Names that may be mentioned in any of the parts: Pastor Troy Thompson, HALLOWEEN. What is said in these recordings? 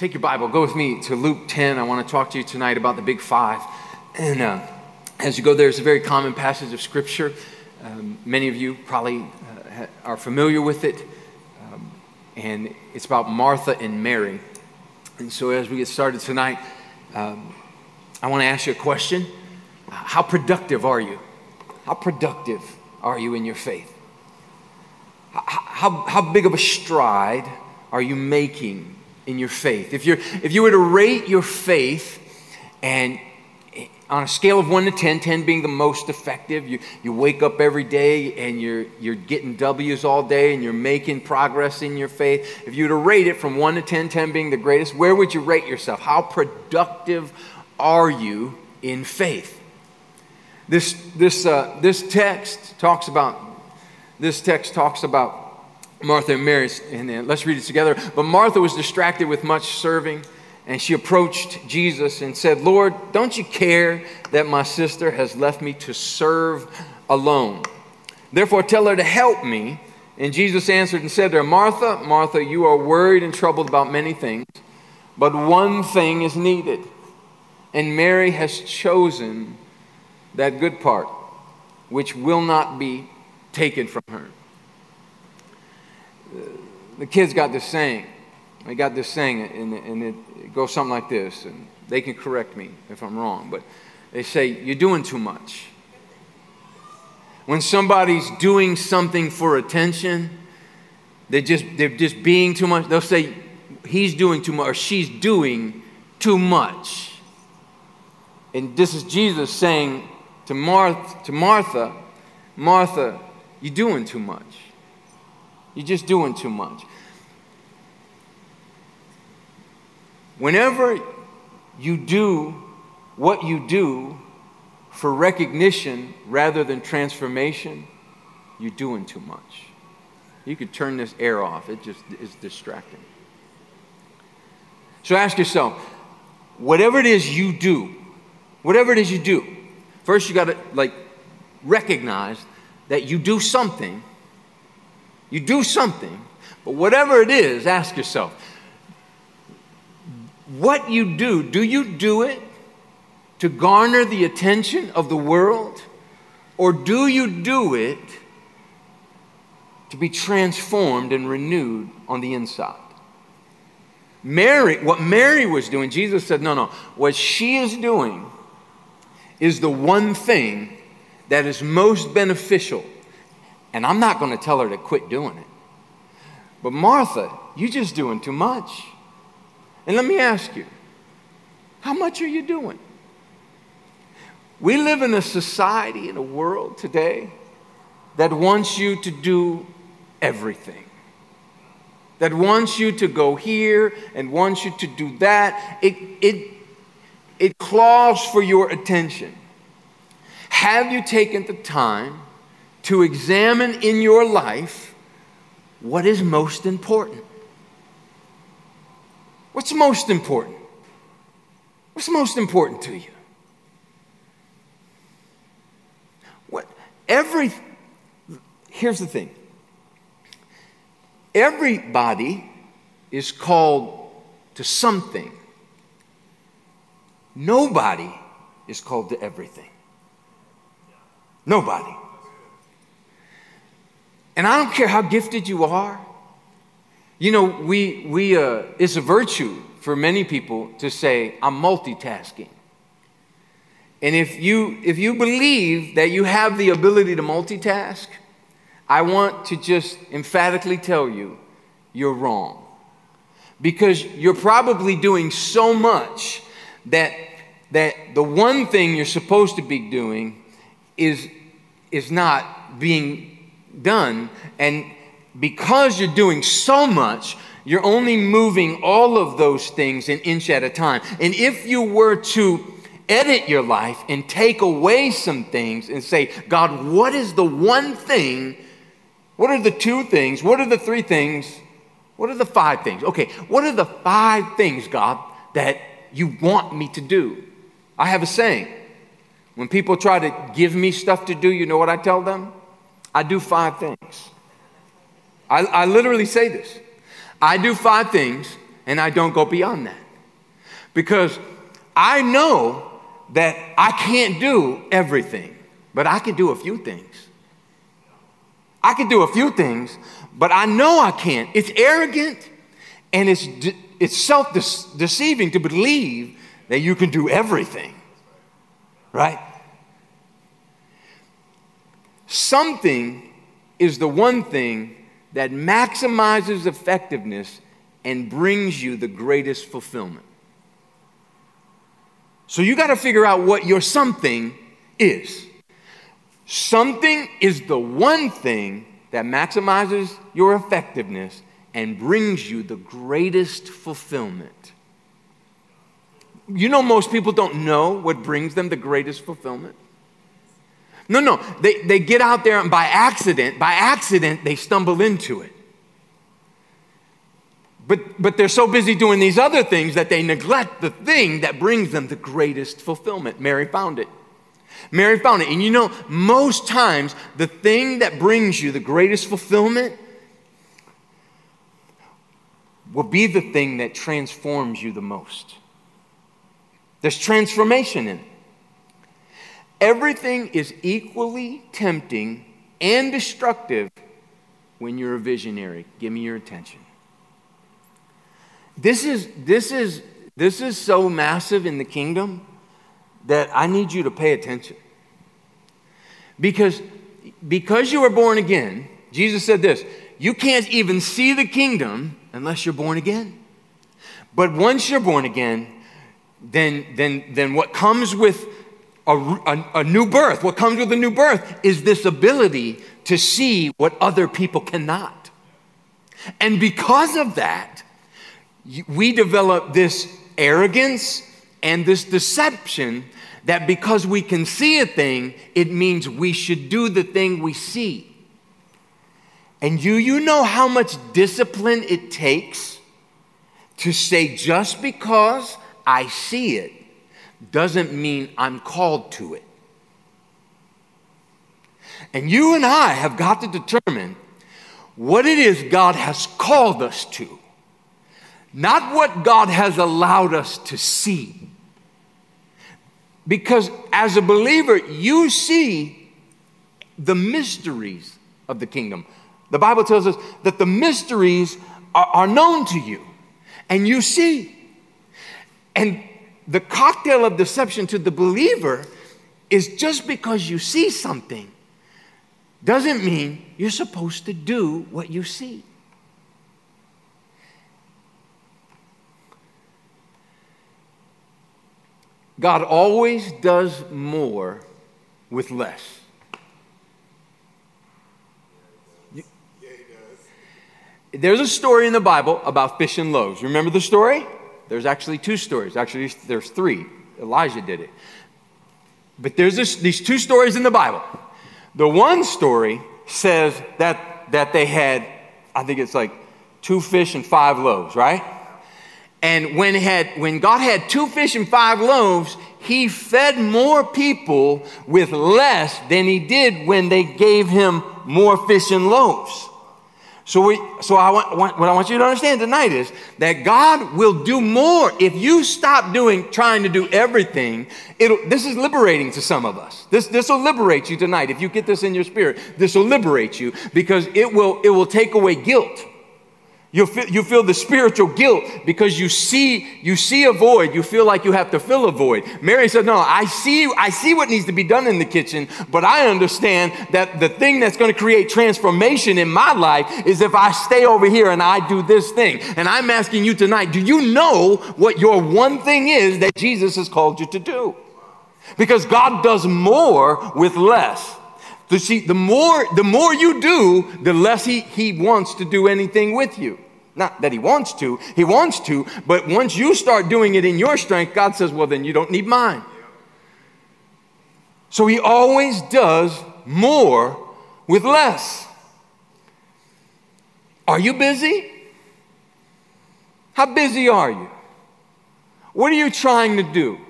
Take your Bible, go with me to Luke 10. I want to talk to you tonight about the Big Five. And as you go there, it's a very common passage of Scripture. Many of you probably are familiar with it. And it's about Martha and Mary. And so as we get started tonight, I want to ask you a question. How productive are you? How productive are you in your faith? How big of a stride are you making in your faith? If you were to rate your faith and on a scale of 1 to 10, 10 being the most effective, you wake up every day and you're getting W's all day and you're making progress in your faith. If you were to rate it from 1 to 10, 10 being the greatest, where would you rate yourself? How productive are you in faith? This text talks about Martha and Mary, and let's read it together. But Martha was distracted with much serving, and she approached Jesus and said, "Lord, don't you care that my sister has left me to serve alone? Therefore, tell her to help me." And Jesus answered and said to her, "Martha, Martha, you are worried and troubled about many things, but one thing is needed. And Mary has chosen that good part, which will not be taken from her." The kids got this saying. They got this saying, and it goes something like this, and they can correct me if I'm wrong, but they say, "You're doing too much." When somebody's doing something for attention, they're just being too much. They'll say, "He's doing too much," or "She's doing too much." And this is Jesus saying to Martha, "Martha, you're doing too much. You're just doing too much." Whenever you do what you do for recognition rather than transformation, you're doing too much. You could turn this air off. It just is distracting. So ask yourself, whatever it is you do, first you got to recognize that you do something. You do something, but whatever it is, ask yourself, what you do you do it to garner the attention of the world, or do you do it to be transformed and renewed on the inside? What Mary was doing, Jesus said, no, what she is doing is the one thing that is most beneficial. And I'm not going to tell her to quit doing it. But Martha, you're just doing too much. And let me ask you, how much are you doing? We live in a society, in a world today that wants you to do everything. That wants you to go here and wants you to do that. It claws for your attention. Have you taken the time to examine in your life what is most important? What's most important? What's most important to you? Here's the thing. Everybody is called to something. Nobody is called to everything. Nobody. And I don't care how gifted you are. You know, we it's a virtue for many people to say, "I'm multitasking." And if you believe that you have the ability to multitask, I want to just emphatically tell you, you're wrong. Because you're probably doing so much that the one thing you're supposed to be doing is not being done. And because you're doing so much, you're only moving all of those things an inch at a time. And if you were to edit your life and take away some things and say, "God, what is the one thing? What are the two things? What are the three things? What are the five things? Okay, what are the five things, God, that you want me to do?" I have a saying. When people try to give me stuff to do, you know what I tell them? I do five things. I literally say this. I do five things and I don't go beyond that. Because I know that I can't do everything, but I can do a few things. I can do a few things, but I know I can't. It's arrogant and it's self-deceiving to believe that you can do everything, right? Something is the one thing that maximizes effectiveness and brings you the greatest fulfillment. So you got to figure out what your something is. Something is the one thing that maximizes your effectiveness and brings you the greatest fulfillment. You know, most people don't know what brings them the greatest fulfillment. No, they get out there and by accident, they stumble into it. But they're so busy doing these other things that they neglect the thing that brings them the greatest fulfillment. Mary found it. And you know, most times, the thing that brings you the greatest fulfillment will be the thing that transforms you the most. There's transformation in it. Everything is equally tempting and destructive when you're a visionary. Give me your attention. This is so massive in the kingdom that I need you to pay attention. Because you were born again, Jesus said this, you can't even see the kingdom unless you're born again. But once you're born again, then what comes with a new birth, what comes with a new birth is this ability to see what other people cannot. And because of that, we develop this arrogance and this deception that because we can see a thing, it means we should do the thing we see. And you know how much discipline it takes to say just because I see it doesn't mean I'm called to it. And you and I have got to determine what it is God has called us to, not what God has allowed us to see. Because as a believer, you see the mysteries of the kingdom. The Bible tells us that the mysteries are known to you, and you see. And the cocktail of deception to the believer is just because you see something doesn't mean you're supposed to do what you see. God always does more with less. There's a story in the Bible about fish and loaves. Remember the story? There's actually two stories. Actually, there's three. Elijah did it. But there's these two stories in the Bible. The one story says that they had, I think it's like 2 fish and 5 loaves, right? And when God had 2 fish and 5 loaves, he fed more people with less than he did when they gave him more fish and loaves. So what I want you to understand tonight is that God will do more if you stop trying to do everything. This is liberating to some of us. This will liberate you tonight. If you get this in your spirit, this will liberate you because it will take away guilt. You feel the spiritual guilt because you see a void. You feel like you have to fill a void. Mary said, no, I see what needs to be done in the kitchen, but I understand that the thing that's going to create transformation in my life is if I stay over here and I do this thing. And I'm asking you tonight, do you know what your one thing is that Jesus has called you to do? Because God does more with less. You see, the more you do, the less he wants to do anything with you. Not that he wants to, but once you start doing it in your strength, God says, well, then you don't need mine. So he always does more with less. Are you busy? How busy are you? What are you trying to do?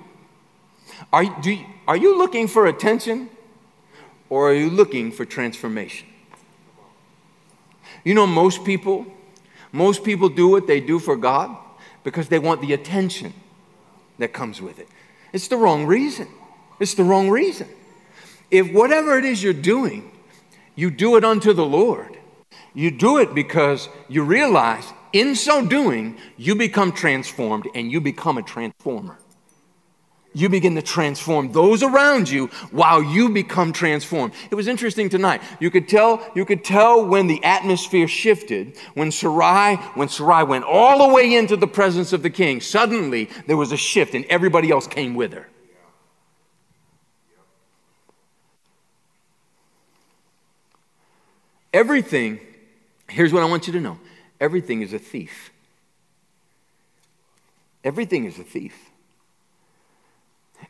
Are you looking for attention? Or are you looking for transformation? You know, most people do what they do for God because they want the attention that comes with it. It's the wrong reason. It's the wrong reason. If whatever it is you're doing, you do it unto the Lord, you do it because you realize in so doing, you become transformed and you become a transformer. You begin to transform those around you while you become transformed. It was interesting tonight. You could tell when the atmosphere shifted, when Sarai went all the way into the presence of the king, suddenly there was a shift and everybody else came with her. Everything, here's what I want you to know. Everything is a thief. Everything is a thief.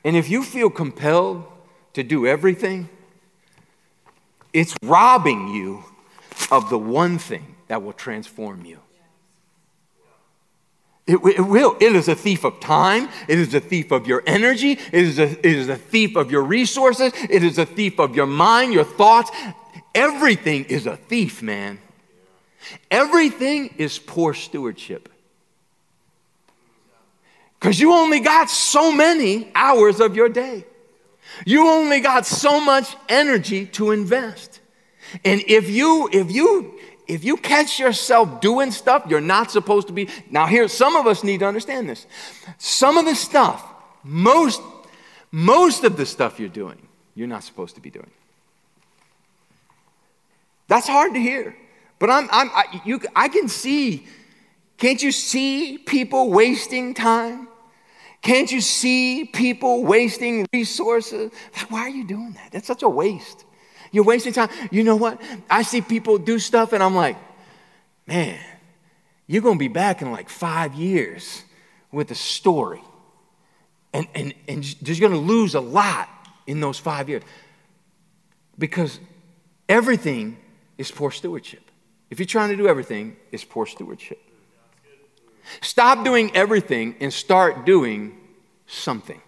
And if you feel compelled to do everything, it's robbing you of the one thing that will transform you. It will. It is a thief of time. It is a thief of your energy. It is a thief of your resources. It is a thief of your mind, your thoughts. Everything is a thief, man. Everything is poor stewardship. Because you only got so many hours of your day. You only got so much energy to invest. And if you catch yourself doing stuff you're not supposed to be. Now here, some of us need to understand this. Some of the stuff, most of the stuff you're doing, you're not supposed to be doing. That's hard to hear. But I can see. Can't you see people wasting time? Can't you see people wasting resources? Why are you doing that? That's such a waste. You're wasting time. You know what? I see people do stuff and I'm like, man, you're going to be back in like 5 years with a story. And you're going to lose a lot in those 5 years. Because everything is poor stewardship. If you're trying to do everything, it's poor stewardship. Stop doing everything and start doing something.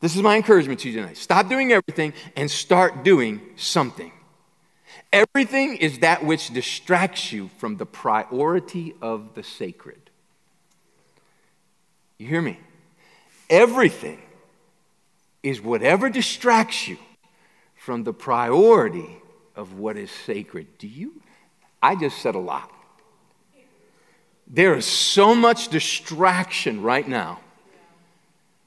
This is my encouragement to you tonight. Stop doing everything and start doing something. Everything is that which distracts you from the priority of the sacred. You hear me? Everything is whatever distracts you from the priority of what is sacred. I just said a lot. There is so much distraction right now.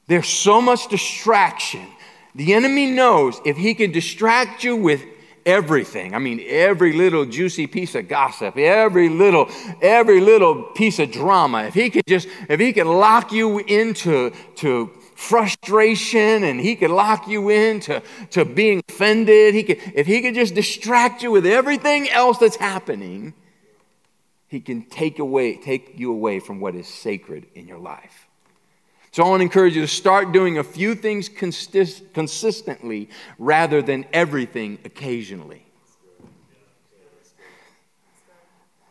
There's so much distraction. The enemy knows if he can distract you with everything. I mean, every little juicy piece of gossip, every little piece of drama. If he can lock you into frustration, and he could lock you into being offended. If he could just distract you with everything else that's happening, he can take you away from what is sacred in your life. So I want to encourage you to start doing a few things consistently rather than everything occasionally.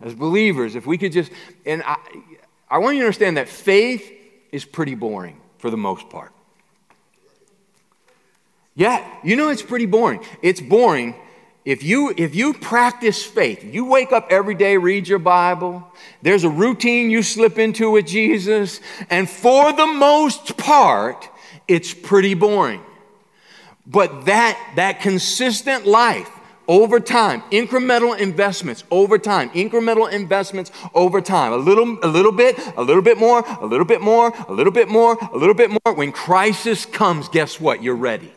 As believers, if we could just, and I want you to understand that faith is pretty boring for the most part. Yeah, you know it's pretty boring. It's boring. If you practice faith, you wake up every day, read your Bible, there's a routine you slip into with Jesus, and for the most part, it's pretty boring. But that consistent life over time, incremental investments over time, a little bit more. When crisis comes, guess what? You're ready.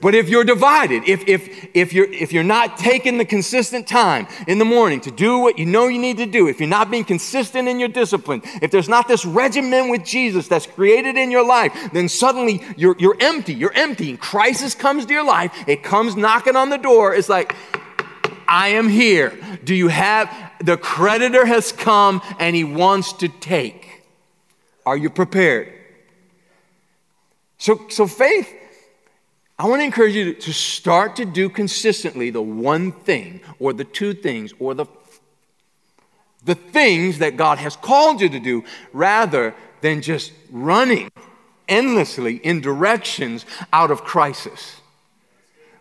But if you're divided, if you're not taking the consistent time in the morning to do what you know you need to do, if you're not being consistent in your discipline, if there's not this regimen with Jesus that's created in your life, then suddenly you're empty. And crisis comes to your life. It comes knocking on the door. It's like, I am here. Do you have, the creditor has come and he wants to take. Are you prepared? So faith, I want to encourage you to start to do consistently the one thing or the two things or the things that God has called you to do rather than just running endlessly in directions out of crisis.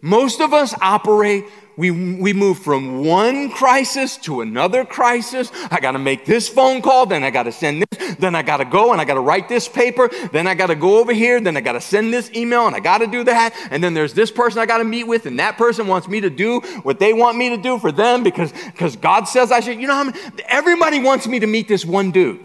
Most of us operate, we move from one crisis to another crisis. I got to make this phone call, then I got to send this, then I got to go and I got to write this paper, then I got to go over here, then I got to send this email and I got to do that. And then there's this person I got to meet with, and that person wants me to do what they want me to do for them because God says I should. You know how many, everybody wants me to meet this one dude.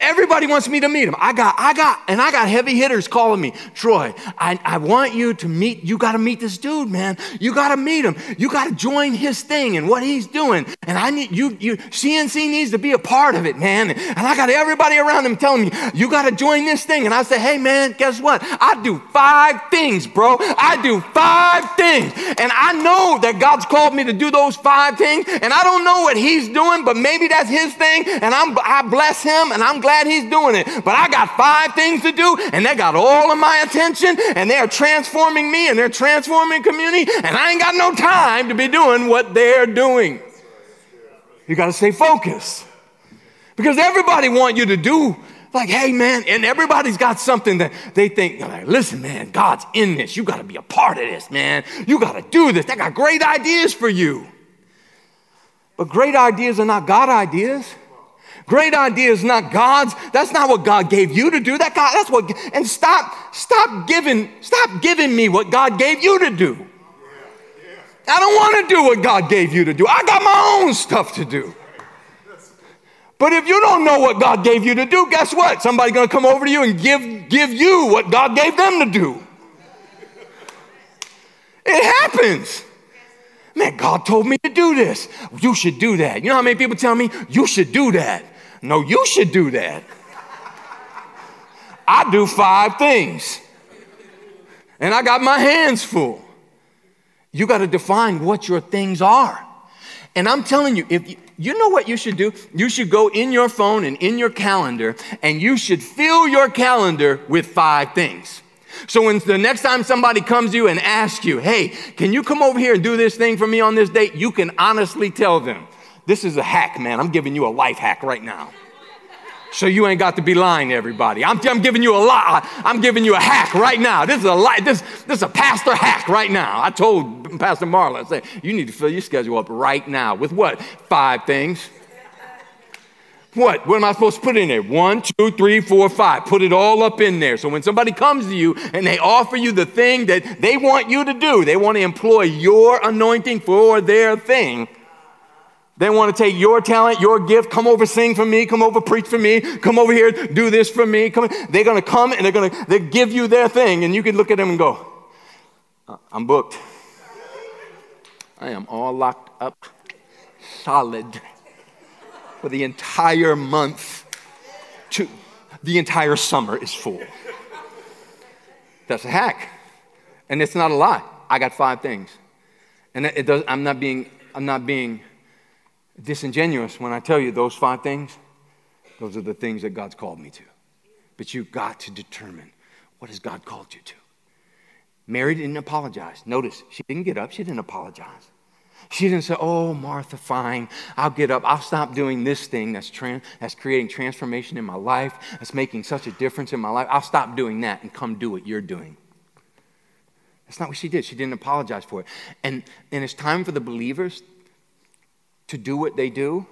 Everybody wants me to meet him. I got heavy hitters calling me, Troy, I want you to meet, you got to meet this dude, man. You got to meet him. You got to join his thing and what he's doing. And I need you, CNC needs to be a part of it, man. And I got everybody around him telling me, you got to join this thing. And I say, hey man, guess what? I do 5 things, bro. I do 5 things. And I know that God's called me to do those 5 things. And I don't know what he's doing, but maybe that's his thing. And I bless him and I'm glad he's doing it, but I got 5 things to do, and they got all of my attention, and they are transforming me, and they're transforming community, and I ain't got no time to be doing what they're doing. You got to stay focused, because everybody wants you to do, like, hey, man, and everybody's got something that they think, like, listen, man, God's in this. You got to be a part of this, man. You got to do this. They got great ideas for you, but great ideas are not God ideas. Great idea is not God's. That's not what God gave you to do. And stop giving me what God gave you to do. I don't want to do what God gave you to do. I got my own stuff to do. But if you don't know what God gave you to do, guess what? Somebody's going to come over to you and give you what God gave them to do. It happens. Man, God told me to do this. You should do that. You know how many people tell me, you should do that. No, you should do that. I do 5 things. And I got my hands full. You got to define what your things are. And I'm telling you, if you know what you should do? You should go in your phone and in your calendar, and you should fill your calendar with 5 things. So when the next time somebody comes to you and asks you, hey, can you come over here and do this thing for me on this date? You can honestly tell them, this is a hack, man. I'm giving you a life hack right now. So you ain't got to be lying to everybody. I'm giving you a lot. I'm giving you a hack right now. This is a lie. This is a pastor hack right now. I told Pastor Marla, I said, you need to fill your schedule up right now. With what? 5 things. What am I supposed to put in there? 1, 2, 3, 4, 5. Put it all up in there. So when somebody comes to you and they offer you the thing that they want you to do, they want to employ your anointing for their thing. They want to take your talent, your gift, come over, sing for me, come over, preach for me, come over here, do this for me. They're going to come and they give you their thing, and you can look at them and go, I'm booked. I am all locked up, solid. For the entire month, the entire summer is full. That's a hack, and it's not a lie. I got 5 things, and it does. I'm not being disingenuous when I tell you those 5 things. Those are the things that God's called me to. But you got to determine, what has God called you to? Mary didn't apologize. Notice she didn't get up. She didn't apologize. She didn't say, oh, Martha, fine, I'll get up. I'll stop doing this thing that's creating transformation in my life, that's making such a difference in my life. I'll stop doing that and come do what you're doing. That's not what she did. She didn't apologize for it. And it's time for the believers to do what they do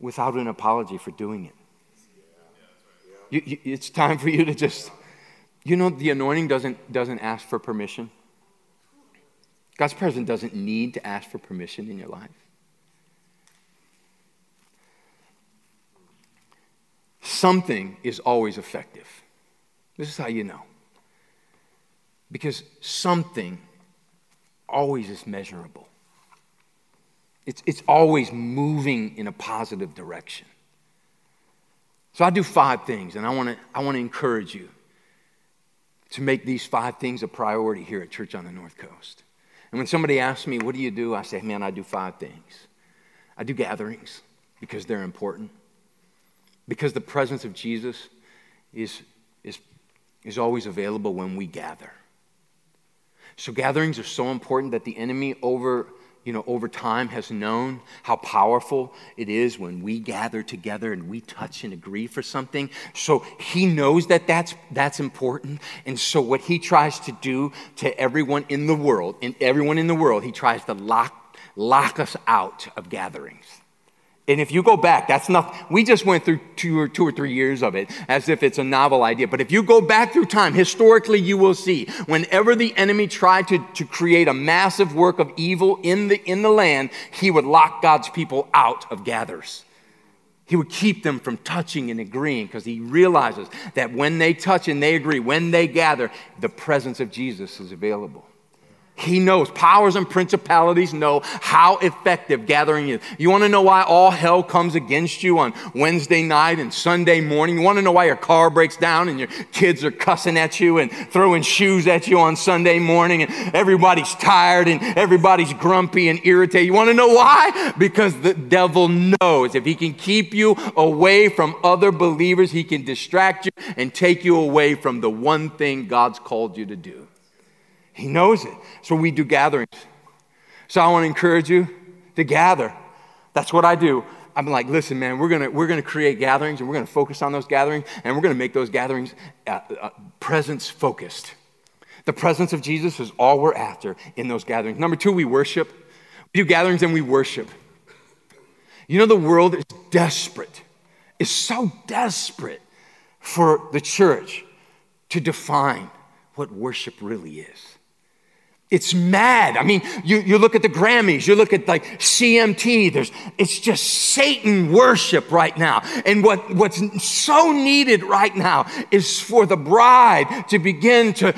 without an apology for doing it. It's time for you to just, the anointing doesn't ask for permission. God's presence doesn't need to ask for permission in your life. Something is always effective. This is how you know. Because something always is measurable. It's always moving in a positive direction. So I do 5 things, and I want to encourage you to make these 5 things a priority here at Church on the North Coast. And when somebody asks me, what do you do? I say, man, I do 5 things. I do gatherings because they're important. Because the presence of Jesus is always available when we gather. So gatherings are so important that the enemy over over time has known how powerful it is when we gather together and we touch and agree for something. So he knows that that's important. And so what he tries to do to everyone in the world, he tries to lock us out of gatherings. And if you go back, that's not, we just went through two or three years of it as if it's a novel idea. But if you go back through time, historically, you will see whenever the enemy tried to create a massive work of evil in the land, he would lock God's people out of gathers. He would keep them from touching and agreeing because he realizes that when they touch and they agree, when they gather, the presence of Jesus is available. He knows. Powers and principalities know how effective gathering is. You want to know why all hell comes against you on Wednesday night and Sunday morning? You want to know why your car breaks down and your kids are cussing at you and throwing shoes at you on Sunday morning and everybody's tired and everybody's grumpy and irritated? You want to know why? Because the devil knows if he can keep you away from other believers, he can distract you and take you away from the one thing God's called you to do. He knows it. So we do gatherings. So I want to encourage you to gather. That's what I do. I'm like, listen, man, we're gonna create gatherings, and we're gonna focus on those gatherings, and we're gonna make those gatherings presence focused. The presence of Jesus is all we're after in those gatherings. Number two, we worship. We do gatherings and we worship. The world is desperate. It's so desperate for the church to define what worship really is. It's mad. I mean, you look at the Grammys, you look at like CMT, it's just Satan worship right now. And what's so needed right now is for the bride to begin to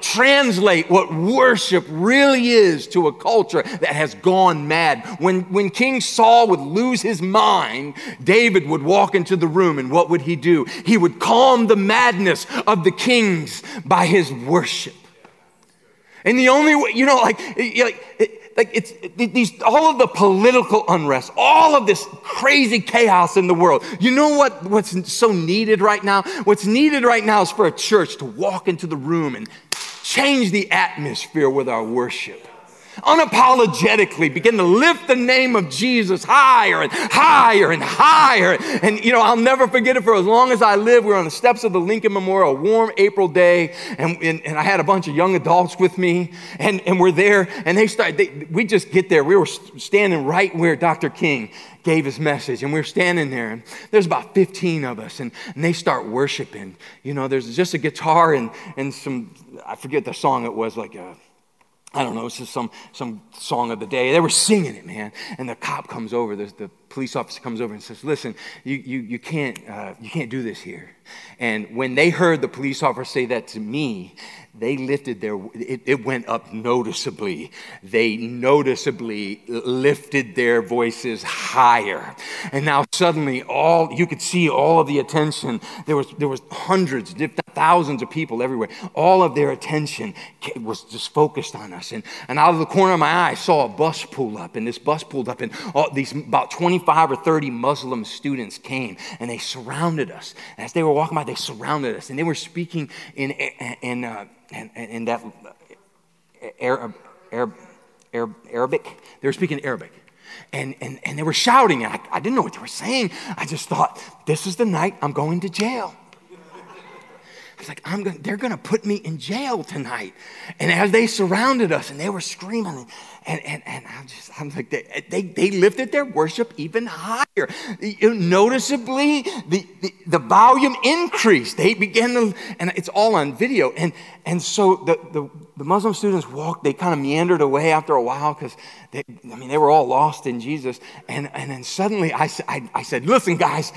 translate what worship really is to a culture that has gone mad. When King Saul would lose his mind, David would walk into the room, and what would he do? He would calm the madness of the kings by his worship. And the only way, all of the political unrest, all of this crazy chaos in the world. You know what's so needed right now? What's needed right now is for a church to walk into the room and change the atmosphere with our worship. Unapologetically begin to lift the name of Jesus higher and higher and higher. And, I'll never forget it for as long as I live. We were on the steps of the Lincoln Memorial, a warm April day, and I had a bunch of young adults with me, and we're there, and we just get there. We were standing right where Dr. King gave his message, and we're standing there, and there's about 15 of us, and they start worshiping. There's just a guitar and some, I forget the song it was, like a, I don't know, it's just some song of the day. They were singing it, man. And the cop comes over, the police officer comes over and says, listen, you can't do this here. And when they heard the police officer say that to me, they lifted it went up noticeably. They noticeably lifted their voices higher. And now suddenly you could see all of the attention. There was hundreds, thousands of people everywhere. All of their attention was just focused on us. And out of the corner of my eye, I saw a bus pull up, and this bus pulled up, and all these about 25 or 30 Muslim students came, and they surrounded us. As they were walking by, they surrounded us, and they were speaking in that Arabic. They were speaking Arabic, and they were shouting. And I didn't know what they were saying. I just thought, this is the night I'm going to jail. It's like, they're going to put me in jail tonight. And as they surrounded us and they were screaming, and I'm like, they lifted their worship even higher. Noticeably, the volume increased. They began to, and it's all on video. And so the Muslim students walked, they kind of meandered away after a while because they were all lost in Jesus. And then suddenly I said, listen, guys,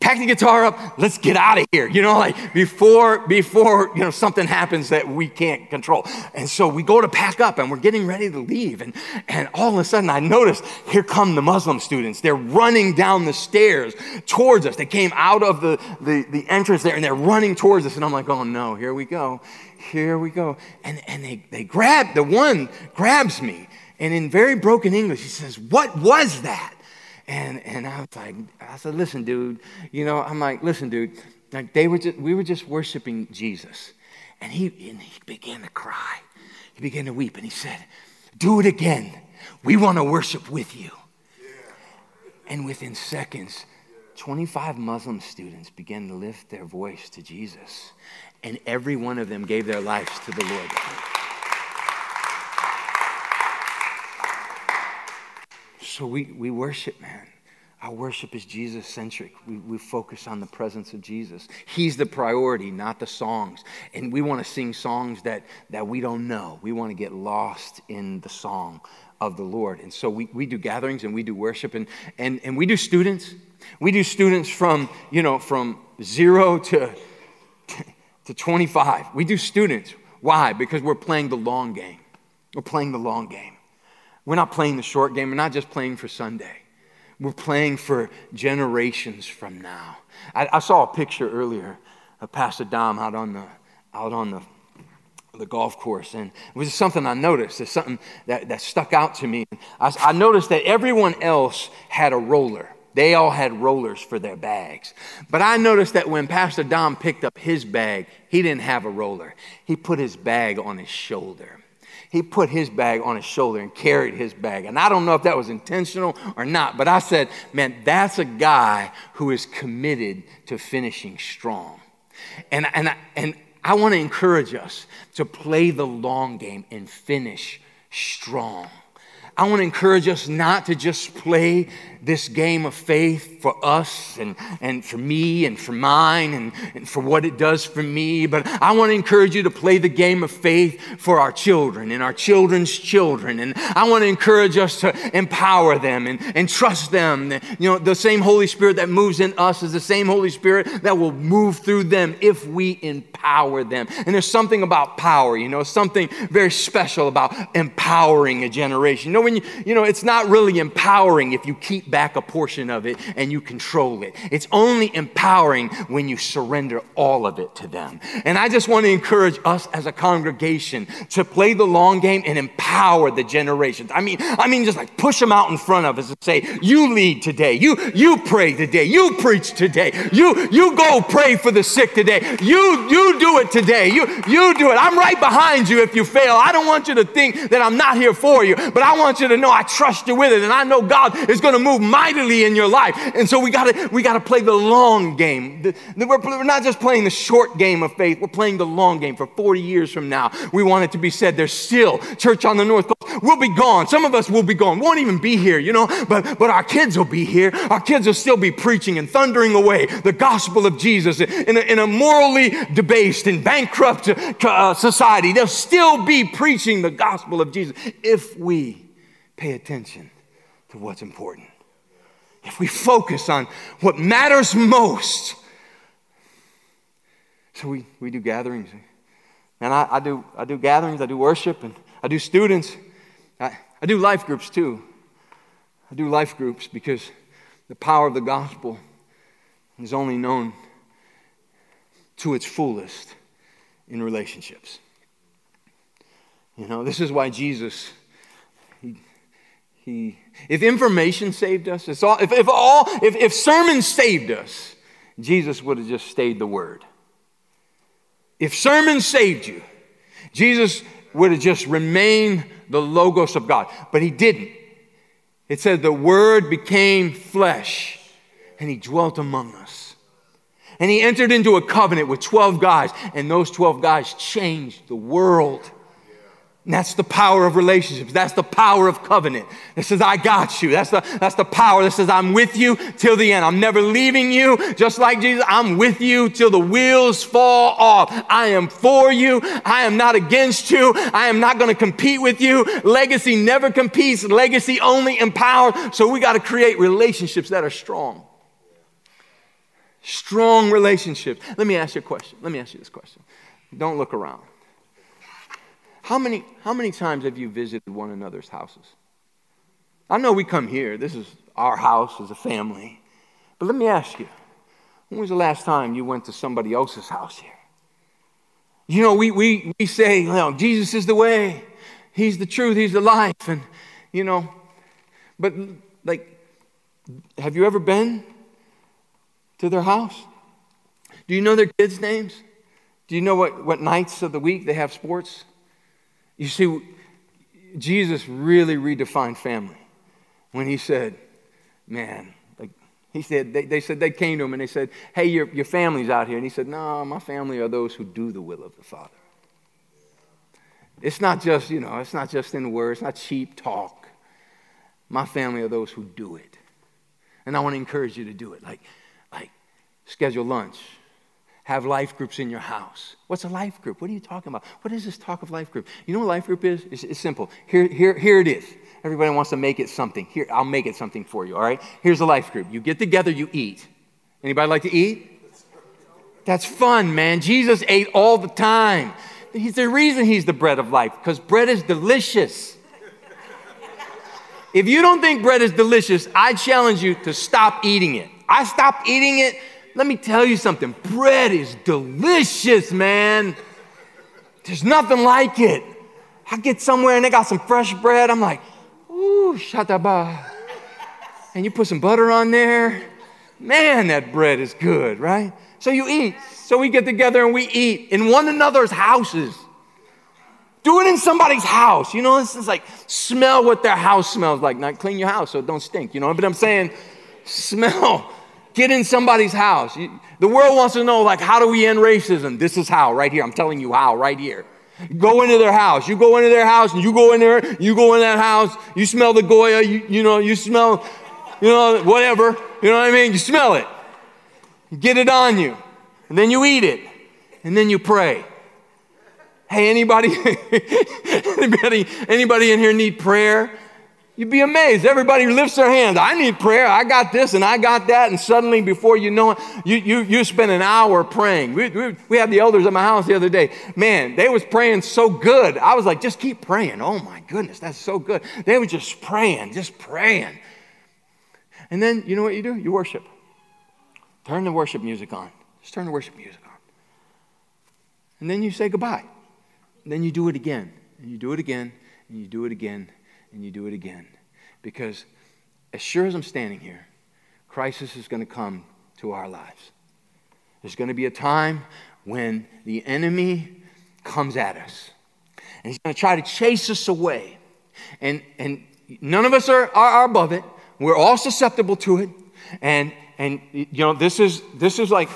pack the guitar up, let's get out of here. Before something happens that we can't control. And so we go to pack up and we're getting ready to leave. And all of a sudden I noticed, here come the Muslim students. They're running down the stairs towards us. They came out of the entrance there and they're running towards us. And I'm like, oh no, here we go. Here we go. And they grab, the one grabs me. And in very broken English, he says, what was that? And I was like, listen, dude. Like we were just worshiping Jesus. And he began to cry. He began to weep. And he said, do it again. We want to worship with you. And within seconds, 25 Muslim students began to lift their voice to Jesus. And every one of them gave their lives to the Lord. So we worship, man. Our worship is Jesus-centric. We focus on the presence of Jesus. He's the priority, not the songs. And we want to sing songs that we don't know. We want to get lost in the song of the Lord. And so we do gatherings and we do worship and we do students. We do students from, from 0 to 25. We do students. Why? Because we're playing the long game. We're playing the long game. We're not playing the short game. We're not just playing for Sunday. We're playing for generations from now. I saw a picture earlier of Pastor Dom out on the golf course, and it was something I noticed. It's something that stuck out to me. I noticed that everyone else had a roller. They all had rollers for their bags. But I noticed that when Pastor Dom picked up his bag, he didn't have a roller. He put his bag on his shoulder. He put his bag on his shoulder and carried his bag. And I don't know if that was intentional or not, but I said, man, that's a guy who is committed to finishing strong. And I want to encourage us to play the long game and finish strong. I want to encourage us not to just play this game of faith for us and for me and for mine and for what it does for me. But I want to encourage you to play the game of faith for our children and our children's children. And I want to encourage us to empower them and trust them. The same Holy Spirit that moves in us is the same Holy Spirit that will move through them if we empower them. And there's something about power, something very special about empowering a generation. It's not really empowering if you keep back a portion of it and you control it. It's only empowering when you surrender all of it to them. And I just want to encourage us as a congregation to play the long game and empower the generations. I mean, just like push them out in front of us and say, you lead today. You pray today. You preach today. You go pray for the sick today. You do it today. You do it. I'm right behind you if you fail. I don't want you to think that I'm not here for you, but I want you to know I trust you with it, and I know God is going to move mightily in your life. And so we got to play the long game. We're not just playing the short game of faith. We're playing the long game. For 40 years from now, we want it to be said, there's still church on the North Coast. We'll be gone. Some of us will be gone. Won't even be here, but our kids will be here. Our kids will still be preaching and thundering away the gospel of Jesus in a morally debased and bankrupt society. They'll still be preaching the gospel of Jesus if we pay attention to what's important. If we focus on what matters most. So we do gatherings. And I do gatherings, I do worship, and I do students. I do life groups too. I do life groups because the power of the gospel is only known to its fullest in relationships. This is why Jesus, if information saved us, if sermons saved us, Jesus would have just stayed the word. If sermons saved you, Jesus would have just remained the logos of God. But he didn't. It said the word became flesh and he dwelt among us. And he entered into a covenant with 12 guys, and those 12 guys changed the world. And that's the power of relationships. That's the power of covenant. That says, I got you. That's the power that says, I'm with you till the end. I'm never leaving you. Just like Jesus, I'm with you till the wheels fall off. I am for you. I am not against you. I am not going to compete with you. Legacy never competes. Legacy only empowers. So we got to create relationships that are strong. Strong relationships. Let me ask you a question. Let me ask you this question. Don't look around. How many times have you visited one another's houses? I know we come here. This is our house as a family. But let me ask you, when was the last time you went to somebody else's house here? We say, Jesus is the way. He's the truth. He's the life. And, but have you ever been to their house? Do you know their kids' names? Do you know what nights of the week they have sports? You see, Jesus really redefined family when he said, man, like he said, they said, they came to him and they said, hey, your family's out here. And he said, no, my family are those who do the will of the Father. It's not just, you know, it's not just in words, it's not cheap talk. My family are those who do it. And I want to encourage you to do it. Like schedule lunch. Have life groups in your house. What's a life group? What are you talking about? What is this talk of life group? You know what life group is? It's simple. Here it is. Everybody wants to make it something. Here, I'll make it something for you, all right? Here's a life group. You get together, you eat. Anybody like to eat? That's fun, man. Jesus ate all the time. He's the reason he's the bread of life, because bread is delicious. If you don't think bread is delicious, I challenge you to stop eating it. I stopped eating it. Let me tell you something. Bread is delicious, man. There's nothing like it. I get somewhere and they got some fresh bread. I'm like, ooh, shataba. And you put some butter on there. Man, that bread is good, right? So you eat. So we get together and we eat in one another's houses. Do it in somebody's house. You know, this is like smell what their house smells like. Not clean your house so it don't stink. You know what I'm saying? Smell. Get in somebody's house. The world wants to know, like, how do we end racism? This is how, right here. I'm telling you how, right here. Go into their house. You go into their house, and you go in there. You go in that house. You smell the Goya. You smell, whatever. You know what I mean? You smell it. You get it on you. And then you eat it. And then you pray. Hey, anybody in here need prayer? You'd be amazed. Everybody lifts their hands. I need prayer. I got this and I got that. And suddenly, before you know it, you spend an hour praying. We had the elders at my house the other day. Man, they was praying so good. I was like, just keep praying. Oh my goodness, that's so good. They were just praying. And then you know what you do? You worship. Turn the worship music on. Just turn the worship music on. And then you say goodbye. And then you do it again. And you do it again. And you do it again. And you do it again. Because as sure as I'm standing here, crisis is going to come to our lives. There's going to be a time when the enemy comes at us. And he's going to try to chase us away. And none of us are above it. We're all susceptible to it. And you know, this is like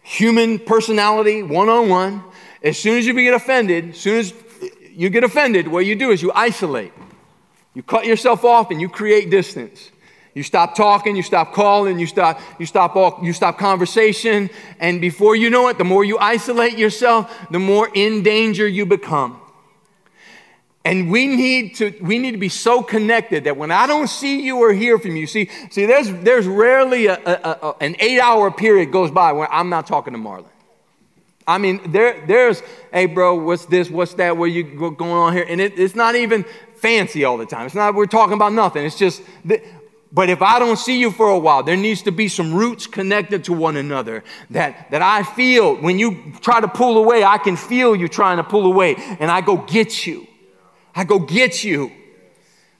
human personality 101. As soon as you get offended, what you do is you isolate. You cut yourself off and you create distance. You stop talking, you stop calling, you stop conversation, and before you know it, the more you isolate yourself, the more in danger you become. And we need to be so connected that when I don't see you or hear from you, see, there's rarely an 8-hour period goes by where I'm not talking to Marlon. I mean, there's, hey, bro, what's this? What's that? What you going on here? And it's not even fancy all the time. It's not, we're talking about nothing. It's just, but if I don't see you for a while, there needs to be some roots connected to one another that I feel. When you try to pull away, I can feel you trying to pull away. And I go get you.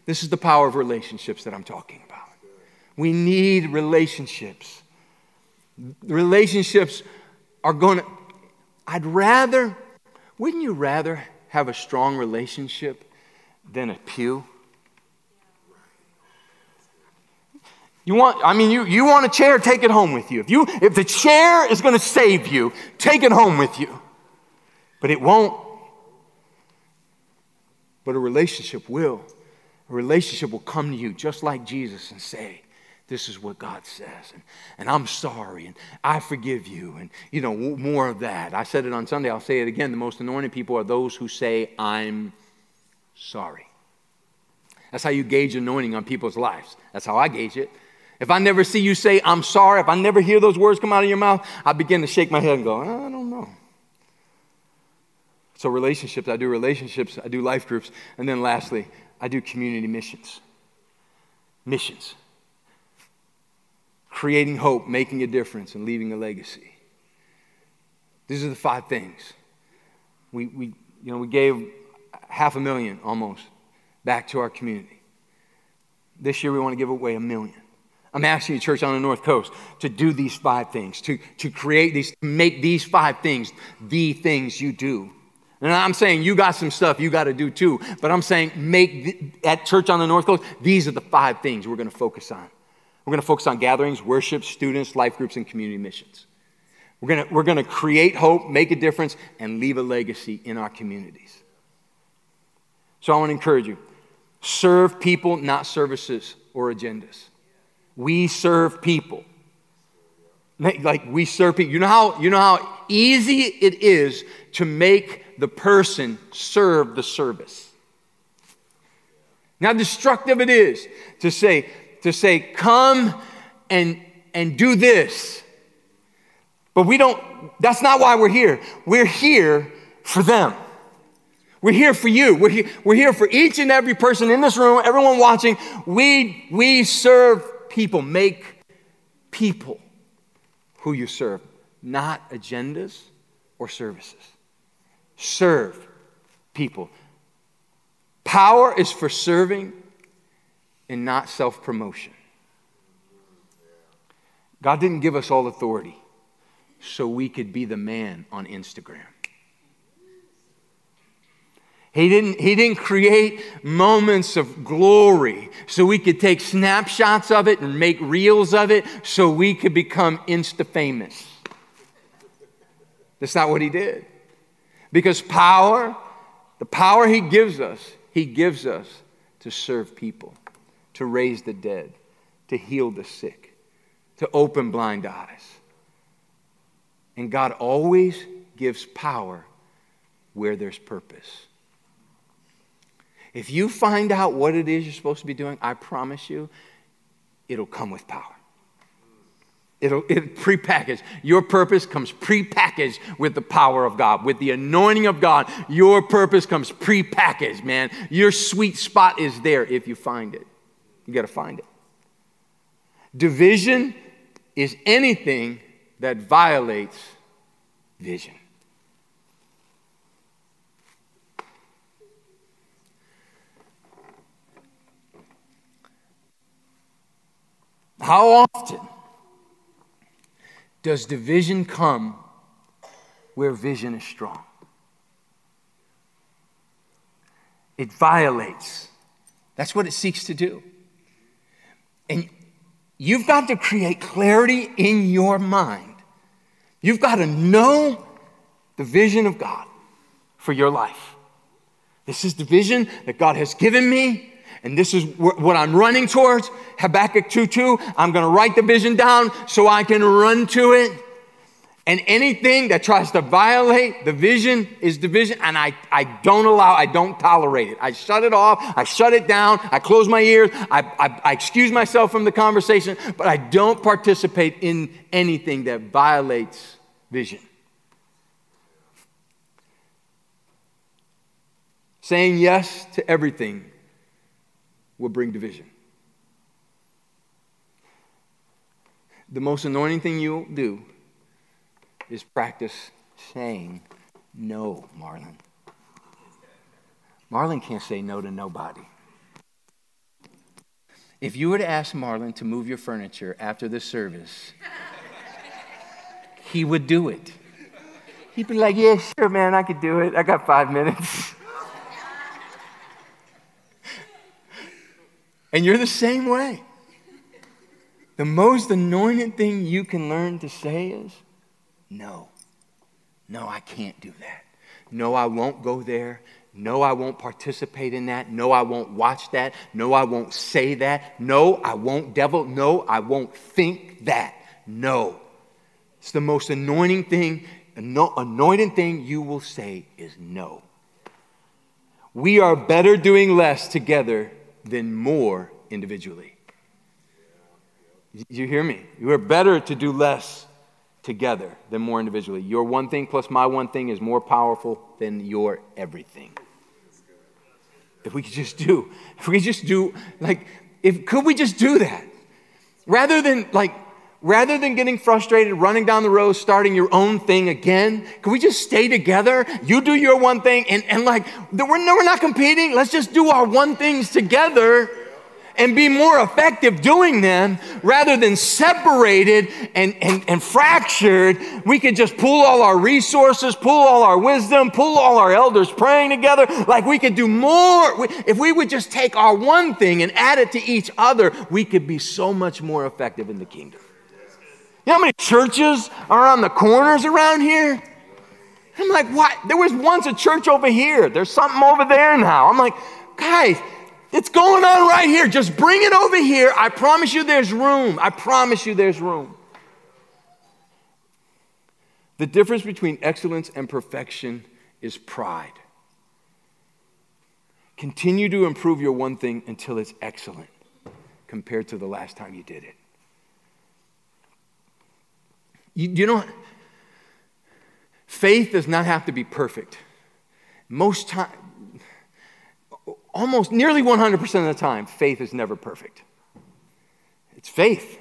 This is the power of relationships that I'm talking about. We need relationships. Relationships are going to, wouldn't you rather have a strong relationship than a pew? You want a chair, take it home with you. If the chair is going to save you, take it home with you. But it won't. But a relationship will. A relationship will come to you just like Jesus and say, this is what God says, and I'm sorry, and I forgive you, and, more of that. I said it on Sunday. I'll say it again. The most anointed people are those who say, I'm sorry. That's how you gauge anointing on people's lives. That's how I gauge it. If I never see you say, I'm sorry, if I never hear those words come out of your mouth, I begin to shake my head and go, I don't know. So relationships, I do life groups, and then lastly, I do community missions. Creating hope, making a difference, and leaving a legacy. These are the 5 things. We gave $500,000 almost back to our community. This year we want to give away $1 million. I'm asking you, church on the North Coast, to do these 5 things, to make these 5 things the things you do. And I'm saying you got some stuff you got to do too. But I'm saying at Church on the North Coast, these are the 5 things we're going to focus on. We're going to focus on gatherings, worship, students, life groups, and community missions. We're going to create hope, make a difference, and leave a legacy in our communities. So I want to encourage you. Serve people, not services or agendas. We serve people. Like we serve people. You know how easy it is to make the person serve the service. Now, destructive it is to say, come and do this. But that's not why we're here. We're here for them. We're here for you. We're here for each and every person in this room, everyone watching. We serve people. Make people who you serve, not agendas or services. Serve people. Power is for serving and not self-promotion. God didn't give us all authority so we could be the man on Instagram. He didn't create moments of glory so we could take snapshots of it and make reels of it so we could become Insta-famous. That's not what he did. Because power, the power he gives us to serve people, to raise the dead, to heal the sick, to open blind eyes. And God always gives power where there's purpose. If you find out what it is you're supposed to be doing, I promise you, it'll come with power. It'll prepackaged. Your purpose comes prepackaged with the power of God, with the anointing of God. Your purpose comes prepackaged, man. Your sweet spot is there if you find it. You got to find it. Division is anything that violates vision. How often does division come where vision is strong? It violates. That's what it seeks to do. And you've got to create clarity in your mind. You've got to know the vision of God for your life. This is the vision that God has given me. And this is what I'm running towards. Habakkuk 2:2. I'm going to write the vision down so I can run to it. And anything that tries to violate the vision is division. And I don't tolerate it. I shut it off. I shut it down. I close my ears. I excuse myself from the conversation. But I don't participate in anything that violates vision. Saying yes to everything will bring division. The most anointing thing you'll do is practice saying no, Marlon. Marlon can't say no to nobody. If you were to ask Marlon to move your furniture after the service, he would do it. He'd be like, yeah, sure, man, I could do it. I got 5 minutes. And you're the same way. The most anointed thing you can learn to say is, no. No, I can't do that. No, I won't go there. No, I won't participate in that. No, I won't watch that. No, I won't say that. No, I won't devil. No, I won't think that. No. It's the most anointing thing you will say is no. We are better doing less together than more individually. You hear me? You are better to do less together than more individually. Your one thing plus my one thing is more powerful than your everything. Could we just do that? Rather than getting frustrated, running down the road, starting your own thing again, can we just stay together? You do your one thing, and we're not competing. Let's just do our one things together and be more effective doing them rather than separated and fractured. We could just pool all our resources, pool all our wisdom, pool all our elders praying together. Like we could do more. If we would just take our one thing and add it to each other, we could be so much more effective in the kingdom. You know how many churches are on the corners around here? I'm like, what? There was once a church over here. There's something over there now. I'm like, guys, it's going on right here. Just bring it over here. I promise you there's room. I promise you there's room. The difference between excellence and perfection is pride. Continue to improve your one thing until it's excellent compared to the last time you did it. You know, faith does not have to be perfect. Most time, almost nearly 100% of the time, faith is never perfect. It's faith.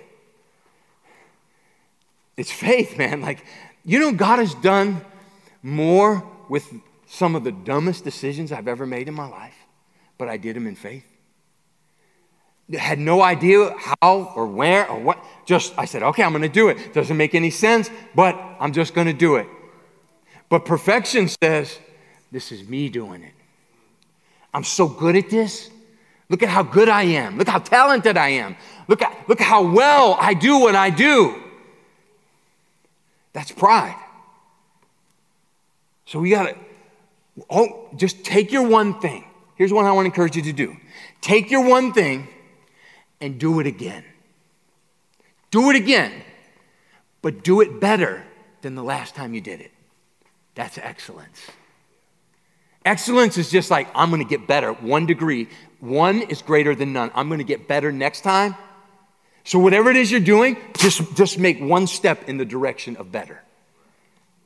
It's faith, man. Like, you know, God has done more with some of the dumbest decisions I've ever made in my life, but I did them in faith. Had no idea how or where or what. Just, I said, okay, I'm going to do it. Doesn't make any sense, but I'm just going to do it. But perfection says, this is me doing it. I'm so good at this. Look at how good I am. Look how talented I am. Look how well I do what I do. That's pride. So we got to, just take your one thing. Here's what I want to encourage you to do. Take your one thing and do it again. Do it again, but do it better than the last time you did it. That's excellence. Excellence is just like, I'm going to get better 1 degree. 1 is greater than none. I'm going to get better next time. So whatever it is you're doing, just make 1 step in the direction of better.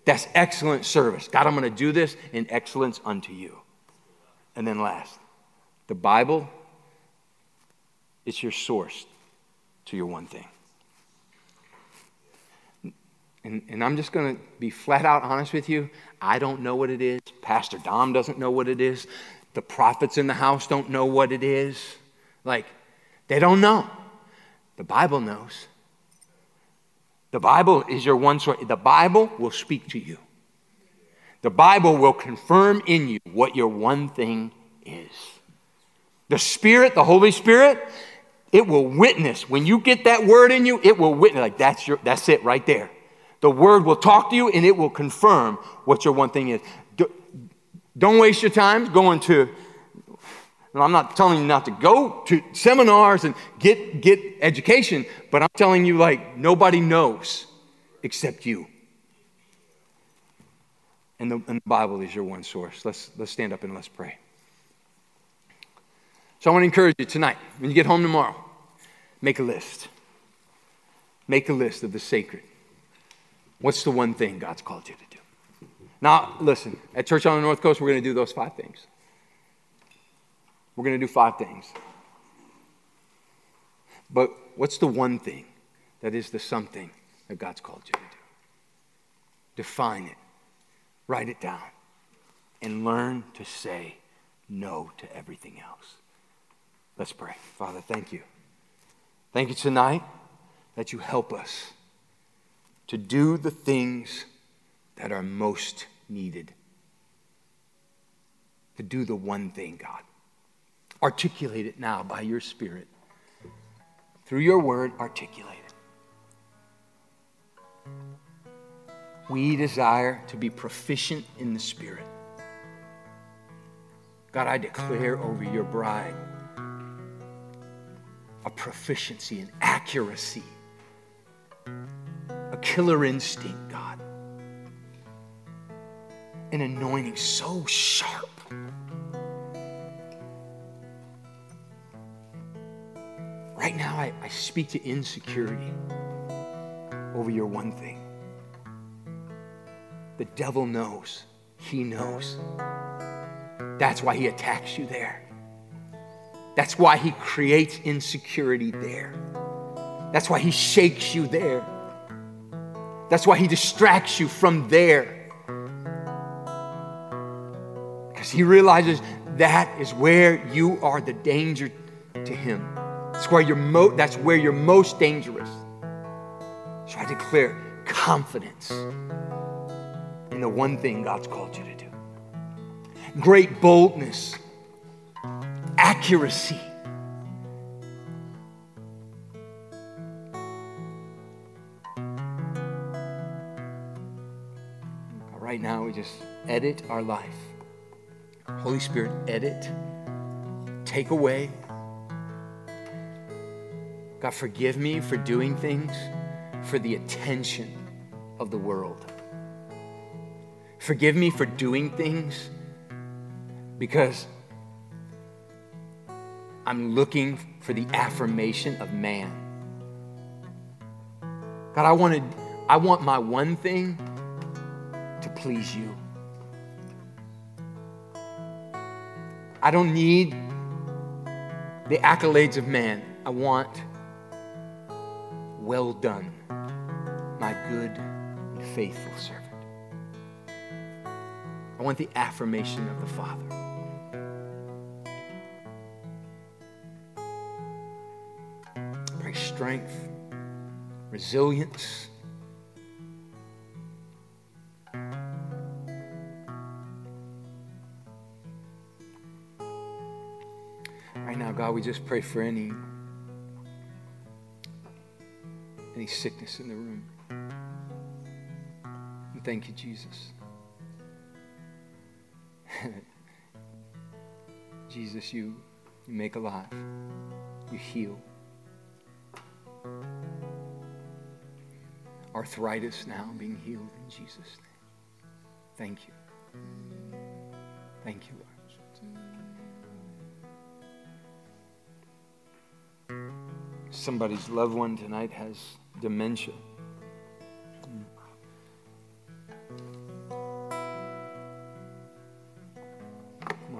That's excellent service. God, I'm going to do this in excellence unto you. And then last, the Bible, it's your source to your one thing. And I'm just going to be flat out honest with you. I don't know what it is. Pastor Dom doesn't know what it is. The prophets in the house don't know what it is. Like, they don't know. The Bible knows. The Bible is your one source. The Bible will speak to you. The Bible will confirm in you what your one thing is. The Spirit, the Holy Spirit, it will witness. When you get that word in you, it will witness. Like, that's it right there. The word will talk to you, and it will confirm what your one thing is. Don't waste your time going to, and I'm not telling you not to go to seminars and get education, but I'm telling you, like, nobody knows except you. And the Bible is your one source. Let's stand up and let's pray. So I want to encourage you tonight, when you get home tomorrow, make a list. Make a list of the sacred. What's the one thing God's called you to do? Now, listen, at Church on the North Coast, we're going to do those 5 things. We're going to do 5 things. But what's the one thing that is the something that God's called you to do? Define it. Write it down. And learn to say no to everything else. Let's pray. Father, thank you. Thank you tonight that you help us to do the things that are most needed. To do the one thing, God. Articulate it now by your Spirit. Through your word, articulate it. We desire to be proficient in the Spirit. God, I declare over your bride a proficiency and accuracy. A killer instinct, God. An anointing so sharp. Right now, I speak to insecurity over your one thing. The devil knows. He knows. That's why he attacks you there. That's why he creates insecurity there. That's why he shakes you there. That's why he distracts you from there. Because he realizes that is where you are the danger to him. That's where you're most dangerous. So I declare confidence in the one thing God's called you to do. Great boldness, accuracy. Right now, we just edit our life. Holy Spirit, edit, take away. God, forgive me for doing things for the attention of the world. Forgive me for doing things because I'm looking for the affirmation of man. God, I want my one thing to please you. I don't need the accolades of man. I want well done, my good and faithful servant. I want the affirmation of the Father. Pray strength, resilience, God, we just pray for any sickness in the room. And thank you, Jesus. Jesus, you make alive. You heal. Arthritis now being healed in Jesus' name. Thank you. Thank you, Lord. Somebody's loved one tonight has dementia. Well,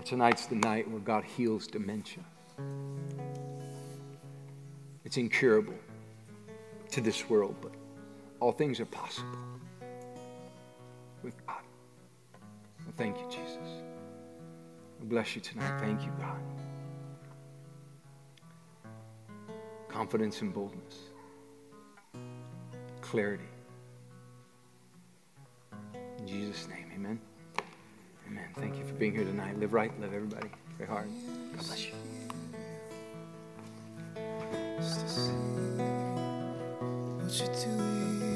tonight's the night where God heals dementia. It's incurable to this world, but all things are possible with God. Well, thank you, Jesus. We bless you tonight. Thank you, God. Confidence and boldness, clarity. In Jesus' name, amen. Amen. Thank you for being here tonight. Live right, love everybody, pray hard. God bless you. What you do?